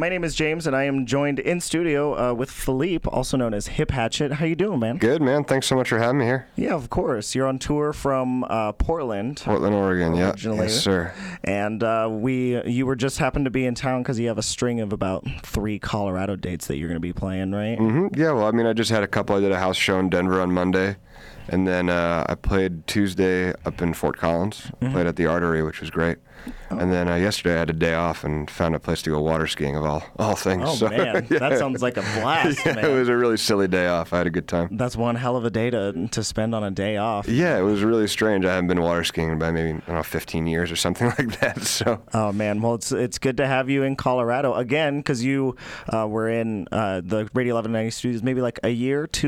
My name is James, and I am joined in studio with Philippe, also known as Hip Hatchet. How you doing, man? Good, man. Thanks so much for having me here. Yeah, of course. You're on tour from Portland, Oregon, yeah. Yes, sir. And you were just happened to be in town because you have a string of about 3 Colorado dates that you're going to be playing, right? Mm-hmm. Yeah, well, I mean, I just had a couple. I did a house show in Denver on Monday. And then I played Tuesday up in Fort Collins, mm-hmm. played at the Artery, which was great. Oh. And then yesterday I had a day off and found a place to go water skiing of all things. Oh, so, man, yeah. That sounds like a blast, yeah, man. It was a really silly day off. I had a good time. That's one hell of a day to spend on a day off. Yeah, it was really strange. I haven't been water skiing by maybe, 15 years or something like that. So. Oh, man. Well, it's good to have you in Colorado again because you were in the Radio 1190 studios maybe like 2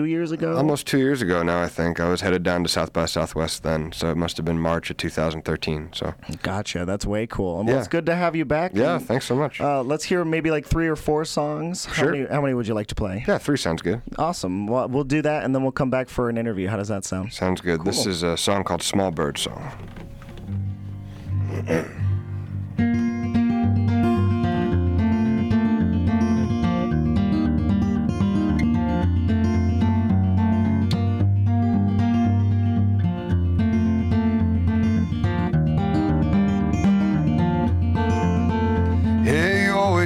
years ago? Almost 2 years ago now, I think. I was headed down to South by Southwest then, so it must have been March of 2013. So. Gotcha. That's way cool. Well, yeah. It's good to have you back. Yeah, thanks so much. Let's hear maybe like 3 or 4 songs. Sure. How many would you like to play? Yeah, 3 sounds good. Awesome. Well, we'll do that, and then we'll come back for an interview. How does that sound? Sounds good. Cool. This is a song called Small Bird Song.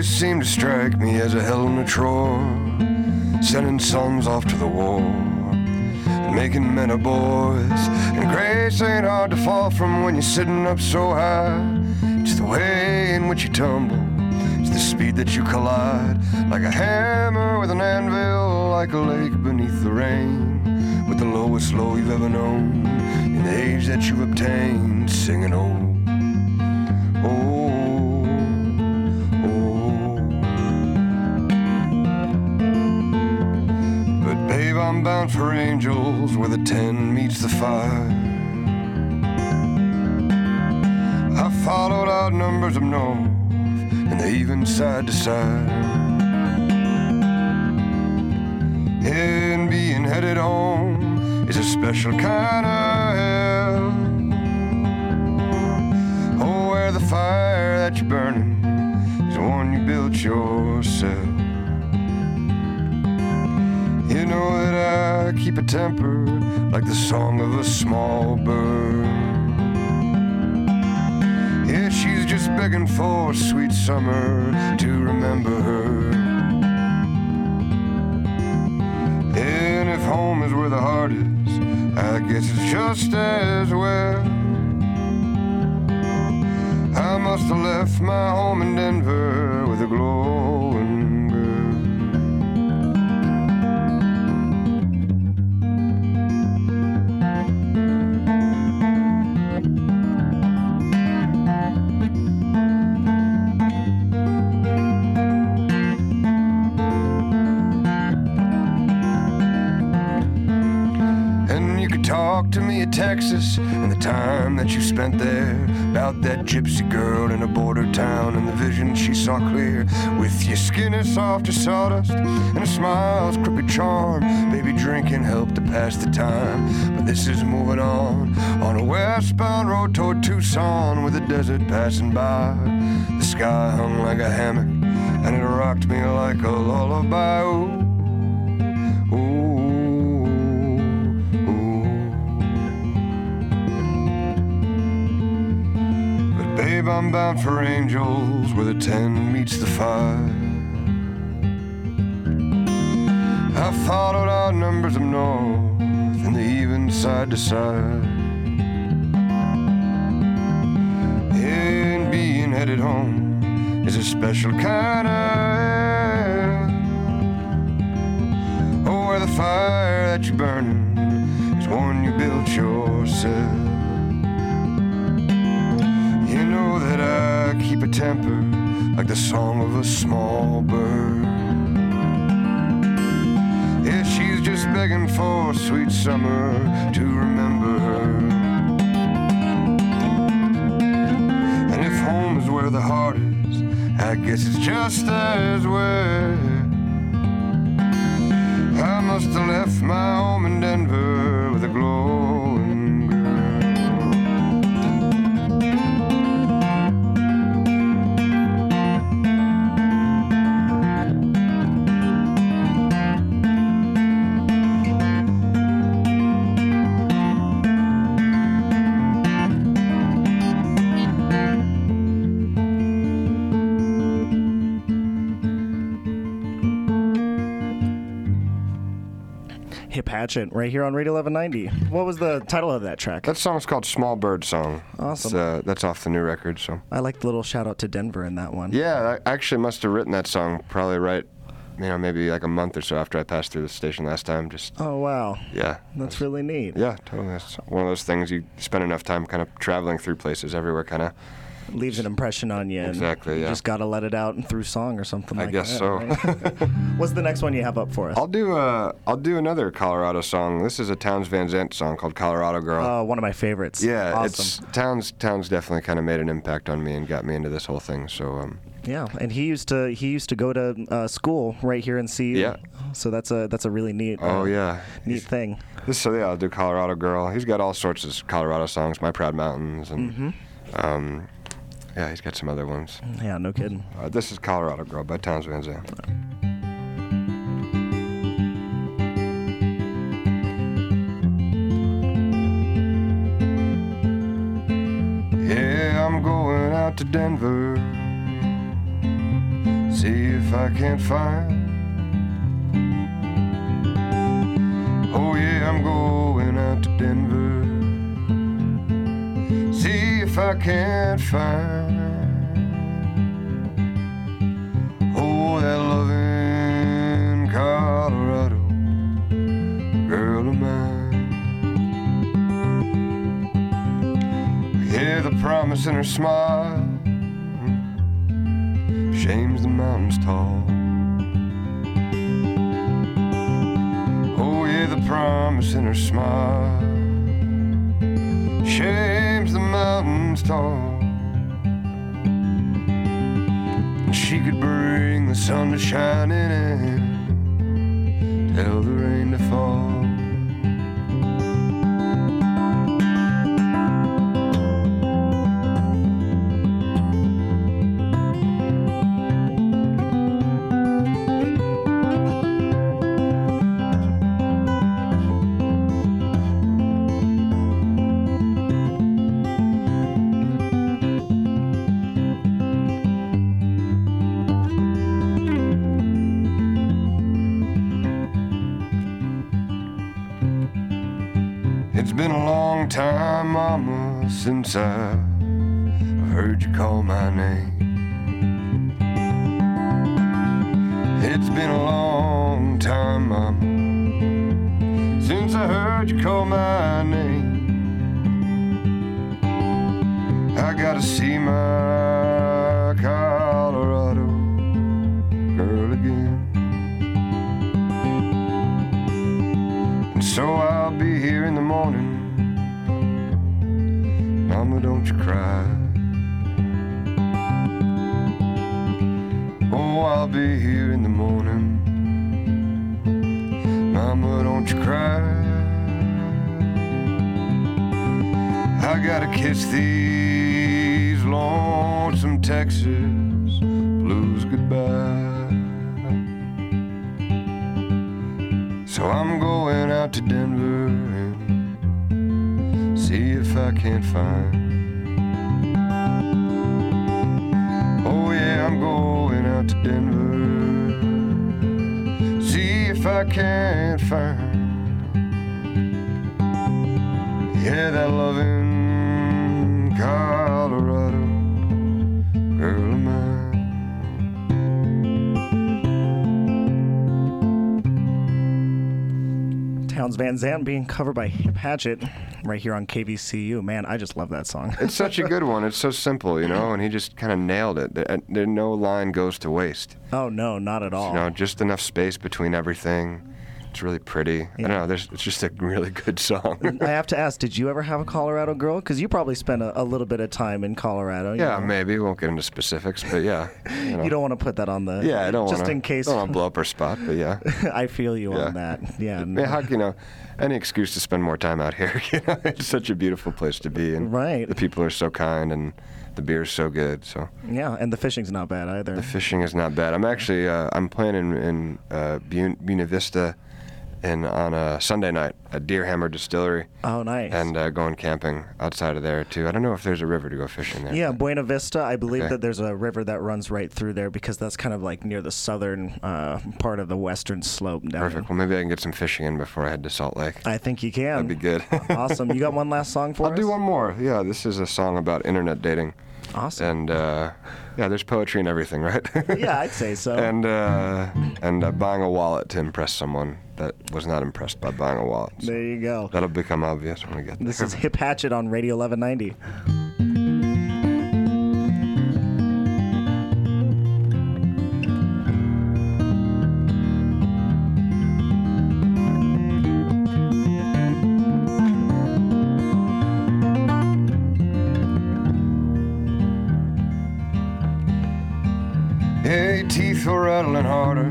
Seemed to strike me as a Helen of Troy, sending sons off to the war, making men of boys. And grace ain't hard to fall from when you're sitting up so high. It's the way in which you tumble, it's the speed that you collide, like a hammer with an anvil, like a lake beneath the rain, with the lowest low you've ever known, in the age that you obtained, singing oh, oh. I'm bound for angels where the 10 meets the 5. I followed out numbers of north and they even side to side. And being headed home is a special kind of hell. Oh, where the fire that you're burning is the one you built yourself. You know that I keep a temper like the song of a small bird. Yeah, she's just begging for sweet summer to remember her. And if home is where the heart is, I guess it's just as well. I must have left my home in Denver with a glowing. Texas and the time that you spent there, about that gypsy girl in a border town and the vision she saw clear, with your skin as soft as sawdust and a smile's crooked charm. Baby, drinking helped to pass the time, but this is moving on a westbound road toward Tucson, with the desert passing by. The sky hung like a hammock and it rocked me like a lullaby. Ooh. I'm bound for angels where the 10 meets the 5. I followed out numbers of north and the even side to side. And being headed home is a special kind of hell. Oh, where the fire that you're burning is one you built yourself. You know that I keep a temper like the song of a small bird. Yeah, she's just begging for sweet summer to remember her. And if home is where the heart is, I guess it's just as well. I must have left my home in Denver with a glow. Hip Hatchet right here on Radio 1190. What was the title of that track? That song's called Small Bird Song. Awesome. That's off the new record. So I like the little shout out to Denver in that one. Yeah, I actually must have written that song probably right, maybe like a month or so after I passed through the station last time. Oh, wow. Yeah. That's really neat. Yeah, totally. That's one of those things you spend enough time kind of traveling through places everywhere kind of. Leaves an impression on you. Exactly, yeah. You just got to let it out through song or something like that. I guess so. Right? What's the next one you have up for us? I'll do another Colorado song. This is a Townes Van Zandt song called Colorado Girl. One of my favorites. Yeah, awesome. Townes definitely kind of made an impact on me and got me into this whole thing. So yeah, and he used to go to school right here in CU. Yeah. So that's a really neat thing. I'll do Colorado Girl. He's got all sorts of Colorado songs, My Proud Mountains and yeah, he's got some other ones. Yeah, no kidding. This is Colorado Girl by Townes Van Zandt. Yeah, I'm going out to Denver. See if I can't find. Oh, yeah, I'm going out to Denver. See if I can't find. Oh, that loving Colorado girl of mine. Yeah, the promise in her smile shames the mountains tall. Oh, yeah, the promise in her smile shames the mountains tall. And she could bring the sun to shine in and tell the rain to fall. Since I heard you call my name, it's been a long time, Mama, since I heard you call my name. I gotta see my Colorado girl again, and so I'll be here in the morning. Mama, don't you cry. Oh, I'll be here in the morning. Mama, don't you cry. I gotta kiss these lonesome Texas blues goodbye. So I'm going out to Denver and see if I can't find. Oh yeah, I'm going out to Denver. See if I can't find. Yeah, that loving Colorado girl of mine. Townes Van Zandt being covered by Hip Hatchet right here on KVCU. Man, I just love that song. It's such a good one. It's so simple, and he just kind of nailed it. There, no line goes to waste. Oh, no, not at all. Just enough space between everything. It's really pretty. Yeah. I don't know. It's just a really good song. I have to ask, did you ever have a Colorado girl? Because you probably spent a little bit of time in Colorado. Yeah, maybe. We won't get into specifics, but yeah. You don't want to put that on the... Yeah, I don't want to. Just in case. I don't want to blow up her spot, but yeah. I feel you on that. Yeah. No. How, any excuse to spend more time out here. It's such a beautiful place to be. And right. The people are so kind and the beer's so good. So yeah, and the fishing's not bad either. The fishing is not bad. I'm actually, I'm playing in Buena Vista and on a Sunday night at Deerhammer Distillery. Oh, nice. And going camping outside of there, too. I don't know if there's a river to go fishing there. Yeah, Buena Vista, I believe that there's a river that runs right through there because that's kind of like near the southern part of the western slope. Down. Perfect. Well, maybe I can get some fishing in before I head to Salt Lake. I think you can. That'd be good. Awesome. You got one last song for us? I'll do one more. Yeah, this is a song about internet dating. Awesome. And, yeah, there's poetry and everything, right? Yeah, I'd say so. And buying a wallet to impress someone that was not impressed by buying a wallet. So there you go. That'll become obvious when we get there. This is Hip Hatchet on Radio 1190. Harder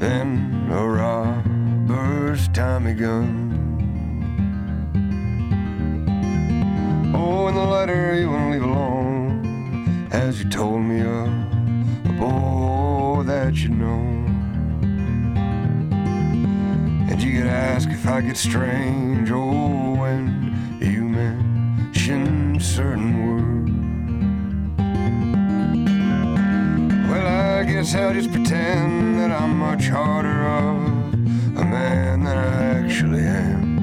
than a robber's Tommy gun. Oh, and the letter you wouldn't leave alone, as you told me of, oh, that you know. And you could ask if I get strange, oh, when you mention certain words. Well, I guess I'll just pretend that I'm much harder of a man than I actually am.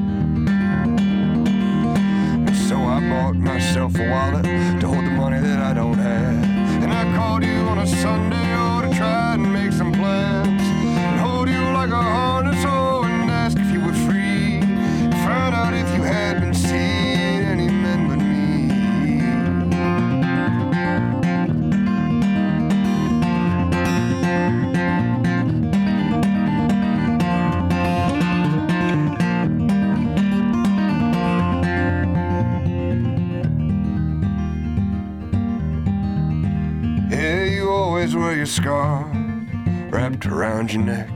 And so I bought myself a wallet to hold the money that I don't have. And I called you on a Sunday, oh, to try and make some plans. And hold you like a harness, oh, and ask if you were free. And find out if you had been seen any men but me. Yeah, you always wear your scarf wrapped around your neck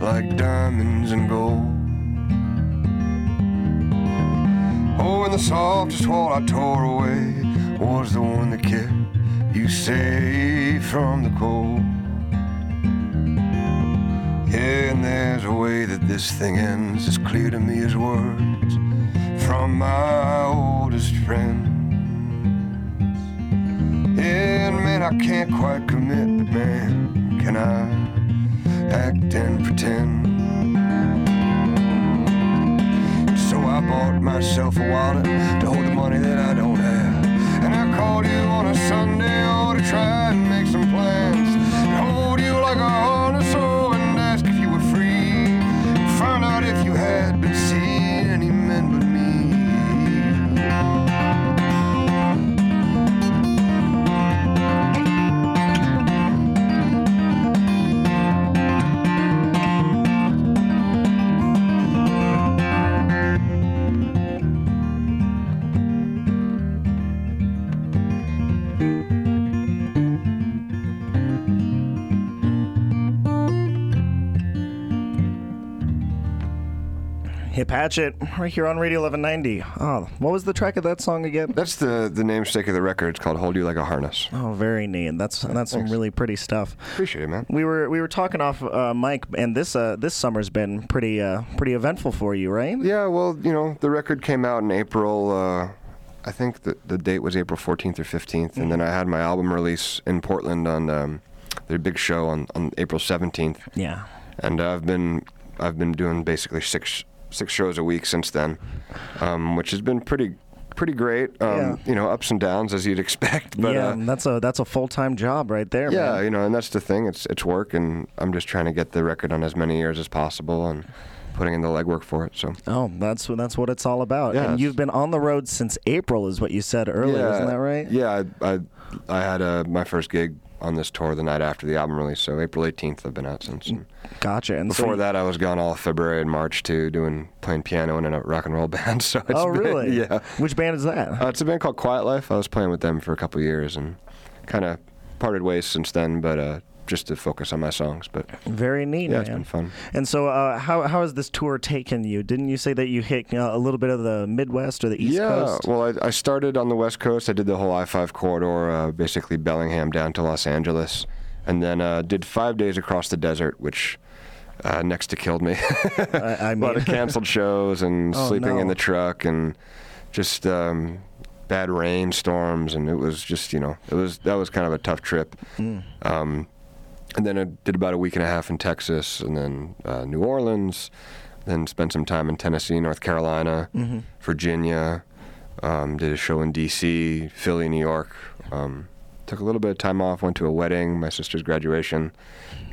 like diamonds and gold. Oh, and the softest wall I tore away was the one that kept you safe from the cold. Yeah, and there's a way that this thing ends as clear to me as words from my oldest friends. Yeah, and man, I can't quite commit, but man, can I act and pretend? So I bought myself a wallet to hold the money that I don't have. And I called you on a Sunday, oh, to try and make some plans. And hold you like a honest soul. Find out if you had been seen any men but Hip Hatchet, right here on Radio 1190. Oh, what was the track of that song again? That's the namesake of the record. It's called "Hold You Like a Harness." Oh, very neat. That's some really pretty stuff. Appreciate it, man. We were talking off mic, and this summer's been pretty eventful for you, right? Yeah. Well, you know, the record came out in April. I think the date was April 14th or 15th, and then I had my album release in Portland on their big show on April 17th. Yeah. And I've been doing basically six shows a week since then, which has been pretty great. You know, ups and downs as you'd expect. But, yeah, that's a full-time job right there. Yeah, man. You know, and that's the thing. It's work, and I'm just trying to get the record on as many years as possible, and putting in the legwork for it. So. Oh, that's what it's all about. Yeah, and you've been on the road since April, is what you said earlier. Yeah, isn't that right? Yeah, I had my first gig on this tour the night after the album release, so April 18th I've been out since. And gotcha. And before that, I was gone all February and March, too, playing piano in a rock and roll band. So it's really? Yeah. Which band is that? It's a band called Quiet Life. I was playing with them for a couple years and kind of parted ways since then, but just to focus on my songs. But very neat, yeah, man. It's been fun. And so how has this tour taken you? Didn't you say that you hit a little bit of the Midwest or the East Coast? Yeah, well, I started on the West Coast. I did the whole I-5 corridor, basically Bellingham down to Los Angeles, and then did 5 days across the desert, which next to killed me. I mean. A lot of canceled shows and sleeping in the truck and just bad rainstorms, and it was just, that was kind of a tough trip. And then I did about a week and a half in Texas, and then New Orleans, then spent some time in Tennessee, North Carolina, Virginia, did a show in D.C., Philly, New York, took a little bit of time off, went to a wedding, my sister's graduation.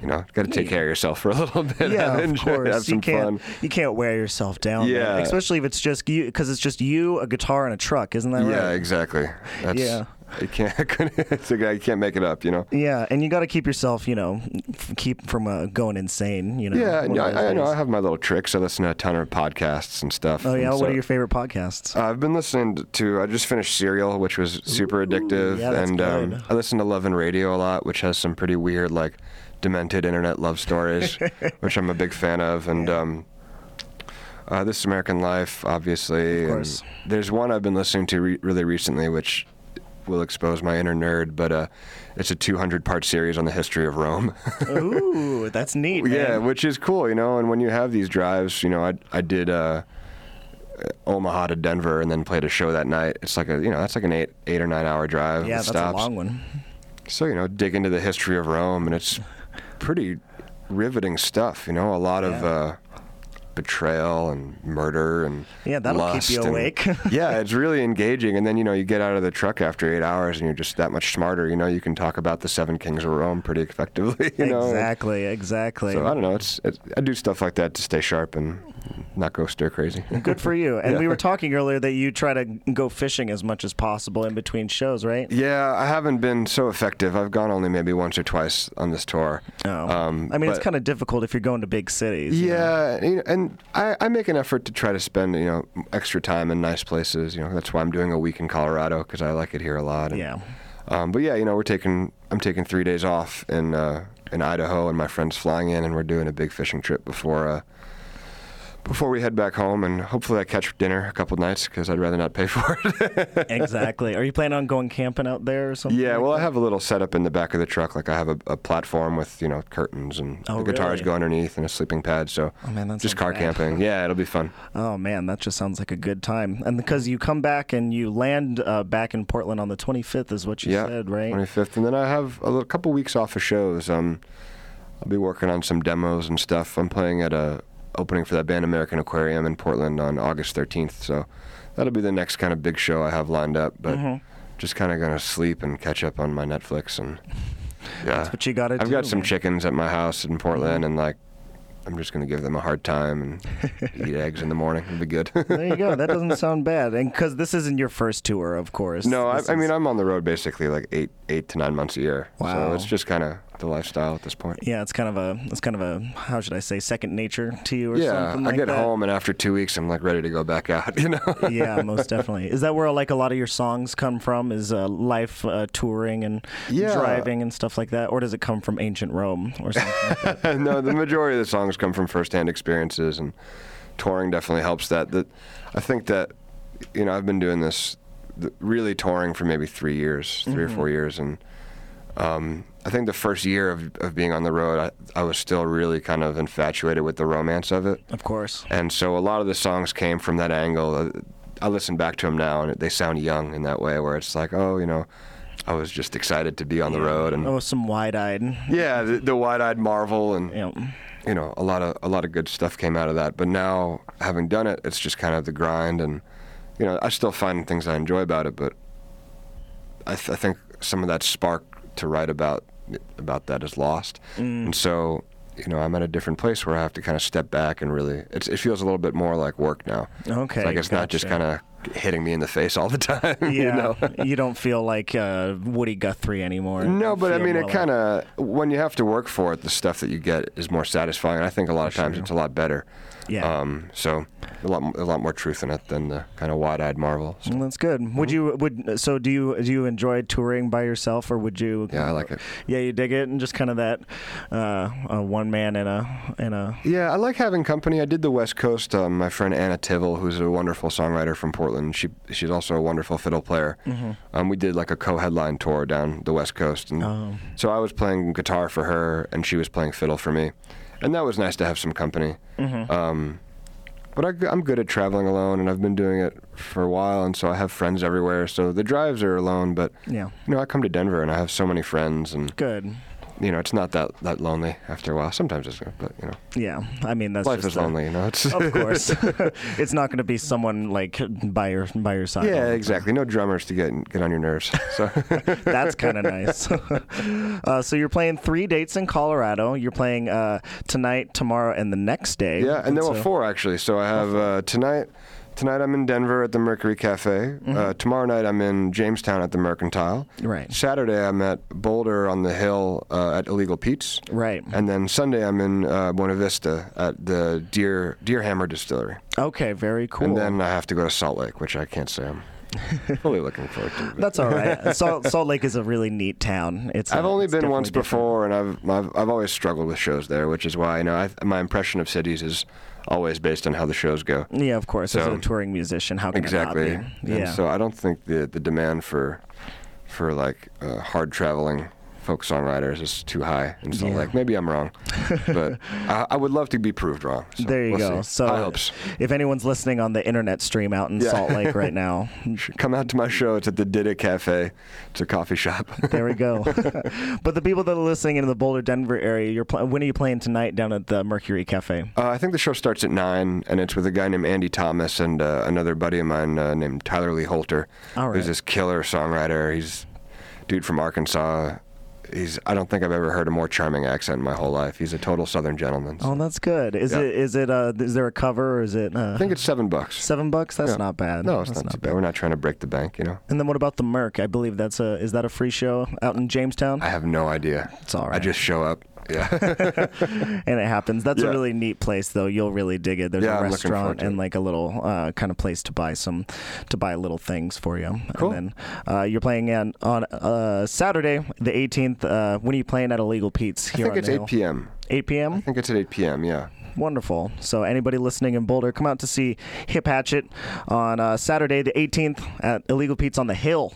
Got to take care of yourself for a little bit. Yeah, of course. Have some fun. You can't wear yourself down. Yeah. Man. Especially if it's just you, because it's just you, a guitar, and a truck. Isn't that right? Yeah, exactly. You can't make it up, Yeah, and you got to keep yourself, keep from going insane, Yeah, I have my little tricks. I listen to a ton of podcasts and stuff. Oh, yeah? What are your favorite podcasts? I've been listening to, I just finished Serial, which was super addictive. Ooh, yeah, that's good. I listen to Love and Radio a lot, which has some pretty weird, demented internet love stories, which I'm a big fan of. And This American Life, obviously. Of course. And there's one I've been listening to really recently, which will expose my inner nerd, but it's a 200-part series on the history of Rome. Ooh, that's neat, man. Yeah, which is cool, and when you have these drives, I did Omaha to Denver and then played a show that night. It's like that's like an eight or 9 hour drive. Yeah, that's a long one. So, dig into the history of Rome, and it's pretty riveting stuff, a lot of betrayal and murder and that'll lust keep you awake. It's really engaging. And then, you get out of the truck after 8 hours and you're just that much smarter. You can talk about the seven kings of Rome pretty effectively. Exactly. So I don't know. I do stuff like that to stay sharp and not go stir crazy. Good for you. And we were talking earlier that you try to go fishing as much as possible in between shows, right? Yeah, I haven't been so effective. I've gone only maybe once or twice on this tour. Oh. It's kind of difficult if you're going to big cities. Yeah. And I make an effort to try to spend, extra time in nice places. That's why I'm doing a week in Colorado, because I like it here a lot. And, I'm taking 3 days off in Idaho, and my friend's flying in, and we're doing a big fishing trip before we head back home, and hopefully I catch dinner a couple nights, because I'd rather not pay for it. Exactly. Are you planning on going camping out there or something? Yeah, I have a little setup in the back of the truck. I have a platform with, curtains, and the guitars go underneath and a sleeping pad. So just car camping. Yeah, it'll be fun. Oh, man, that just sounds like a good time. And because you come back and you land back in Portland on the 25th is what you said, right? 25th. And then I have a couple weeks off of shows. I'll be working on some demos and stuff. I'm playing at a opening for that band American Aquarium in Portland on August 13th, so that'll be the next kind of big show I have lined up, but just kind of going to sleep and catch up on my Netflix, and that's what you got to do. I've got some chickens at my house in Portland, and I'm just going to give them a hard time and eat eggs in the morning. It'll be good. There you go. That doesn't sound bad. And because this isn't your first tour, of course. No, I'm on the road basically like eight to 9 months a year. Wow. So it's just kind of the lifestyle at this point. Yeah, it's kind of a how should I say, second nature to you or something like that. I get home and after 2 weeks I'm ready to go back out, Yeah, most definitely. Is that where a lot of your songs come from? Is life touring and driving and stuff like that? Or does it come from ancient Rome or something like that? No, the majority of the songs come from firsthand experiences, and touring definitely helps that. I think that, I've been doing this, really touring for maybe 3 years, or 4 years, and I think the first year of being on the road, I was still really kind of infatuated with the romance of it. Of course. And so a lot of the songs came from that angle. I listen back to them now, and they sound young in that way, where it's like, I was just excited to be on the road. And some wide-eyed. Yeah, the wide-eyed marvel, and a lot of good stuff came out of that. But now, having done it, it's just kind of the grind, and I still find things I enjoy about it, but I think some of that spark to write about that is lost. And so, I'm at a different place where I have to kind of step back and really, it feels a little bit more like work now. Okay. It's like it's not just kind of hitting me in the face all the time. Yeah, you don't feel like Woody Guthrie anymore. No, but it kind of, when you have to work for it, the stuff that you get is more satisfying. And I think a lot of times it's a lot better. Yeah. So a lot more truth in it than the kind of wide-eyed marvel. So. Well, that's good. Do you enjoy touring by yourself, or would you? Yeah, I like it. Yeah, you dig it, and just kind of that one man in a. Yeah, I like having company. I did the West Coast. My friend Anna Tivel, who's a wonderful songwriter from Portland, Portland. She's also a wonderful fiddle player. Mm-hmm. We did like a co-headline tour down the West Coast, and so I was playing guitar for her, and she was playing fiddle for me, and that was nice to have some company. Mm-hmm. But I'm good at traveling alone, and I've been doing it for a while, and so I have friends everywhere. So the drives are alone, but you know, I come to Denver and I have so many friends, and good. You know, it's not that lonely after a while. Sometimes it's, but you know. Yeah, I mean that's life is lonely. You know, it's of course, it's not going to be someone like by your side. Yeah, exactly. No drummers to get on your nerves. So that's kind of nice. So you're playing 3 dates in Colorado. You're playing tonight, tomorrow, and the next day. Yeah, and there were 4 actually. So I have tonight. Tonight I'm in Denver at the Mercury Cafe. Mm-hmm. Tomorrow night I'm in Jamestown at the Mercantile. Right. Saturday I'm at Boulder on the Hill at Illegal Pete's. Right. And then Sunday I'm in Buena Vista at the Deerhammer Distillery. Okay, very cool. And then I have to go to Salt Lake, which I can't say I'm fully looking forward to. That's all right. Salt Lake is a really neat town. I've only been once before, and I've always struggled with shows there, which is why my impression of cities is always based on how the shows go. Yeah, of course. So, as a touring musician, how can it not be? And so I don't think the demand for like hard traveling folk songwriters is too high, and so like maybe I'm wrong, but I would love to be proved wrong. So there you go. See. So high hopes. If anyone's listening on the internet stream out in Salt Lake right now, come out to my show. It's at the Didda Cafe. It's a coffee shop. There we go. But the people that are listening in the Boulder, Denver area, when are you playing tonight down at the Mercury Cafe? I think the show starts at 9, and it's with a guy named Andy Thomas and another buddy of mine named Tyler Lee Holter, who's this killer songwriter. He's a dude from Arkansas. I don't think I've ever heard a more charming accent in my whole life. He's a total Southern gentleman. So. Oh, that's good. Is there a cover, or is it? I think it's $7. $7? That's not bad. No, it's not too bad. We're not trying to break the bank, you know. And then what about the Merc? I believe is that a free show out in Jamestown? I have no idea. It's all right. I just show up. Yeah. And it happens. That's a really neat place, though. You'll really dig it. There's a restaurant and like a little kind of place to buy little things for you. Cool. And then you're playing on Saturday, the 18th. When are you playing at Illegal Pete's here on the Hill? I think it's 8 p.m. 8 p.m.? I think it's at 8 p.m., yeah. Wonderful. So anybody listening in Boulder, come out to see Hip Hatchet on Saturday the 18th at Illegal Pete's on the Hill,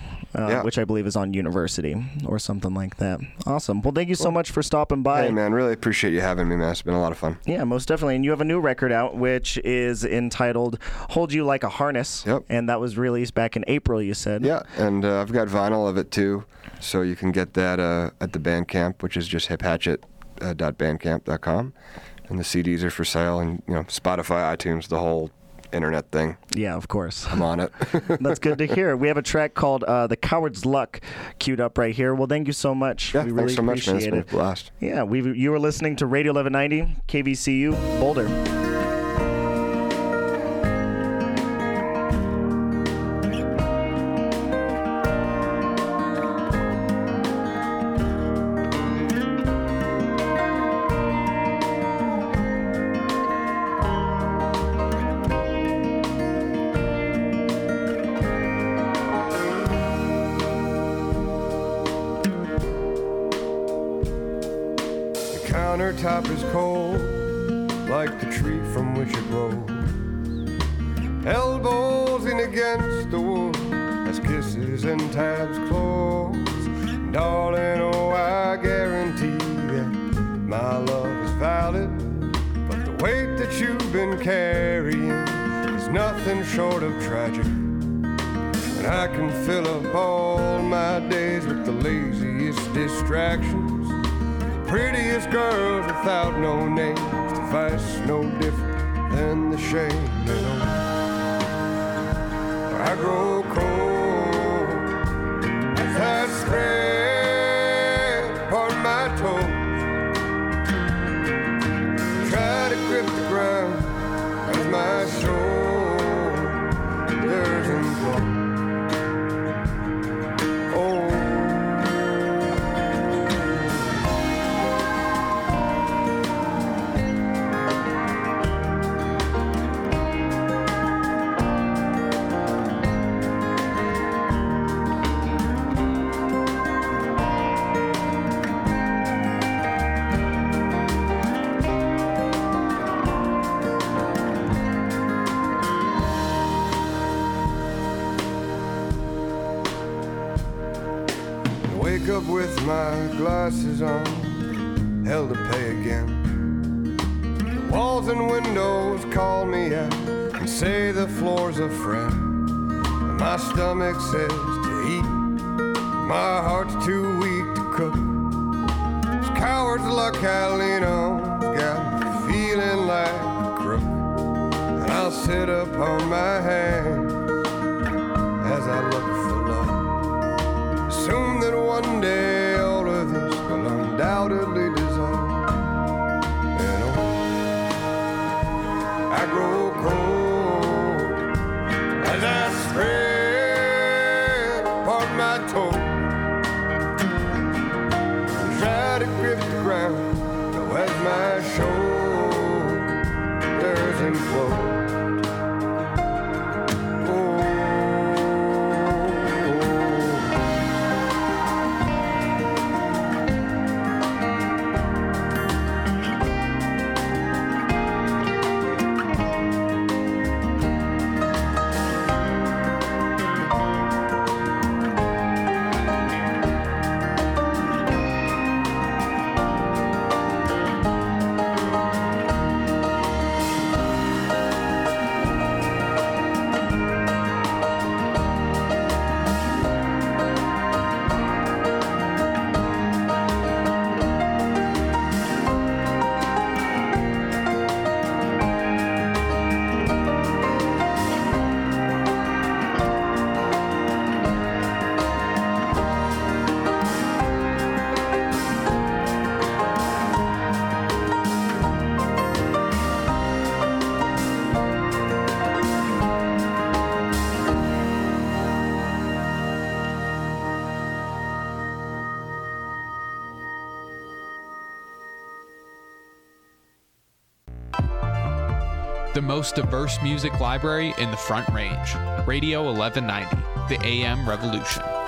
which I believe is on University or something like that. Awesome. Well, thank you so much for stopping by. Hey, man, really appreciate you having me, man. It's been a lot of fun. Yeah, most definitely. And you have a new record out, which is entitled Hold You Like a Harness. Yep. And that was released back in April, you said. Yeah, and I've got vinyl of it, too. So you can get that at the Bandcamp, which is just hiphatchet.bandcamp.com. And the CDs are for sale, and you know, Spotify, iTunes, the whole internet thing. Yeah, of course. I'm on it. That's good to hear. We have a track called The Coward's Luck queued up right here. Well, thank you so much. Yeah, we really appreciate it. It's been a blast. Yeah, you were listening to Radio 1190, KVCU, Boulder. Countertop is cold, like the tree from which it grows. Elbows in against the wood, as kisses and tabs close. Darling, oh, I guarantee that my love is valid, but the weight that you've been carrying is nothing short of tragic. And I can fill up all my days with the laziest distractions. Prettiest girls without no names, the vice no different than the shame. And I grow cold as I scrape on my toes, try to grip the ground as my shoulders implode. up with my glasses on, hell to pay again. The walls and windows call me out and say the floor's a friend. And my stomach says to eat, my heart's too weak to cook. It's cowards like I lean on, got me feeling like a crook. And I'll sit up on my hands as I look for love. Assume that one day all of this will undoubtedly dissolve. And oh, I grow cold as I spread apart my toes, and try to grip the ground, though as my shoulders implode. Most diverse music library in the Front Range. Radio 1190, the AM Revolution.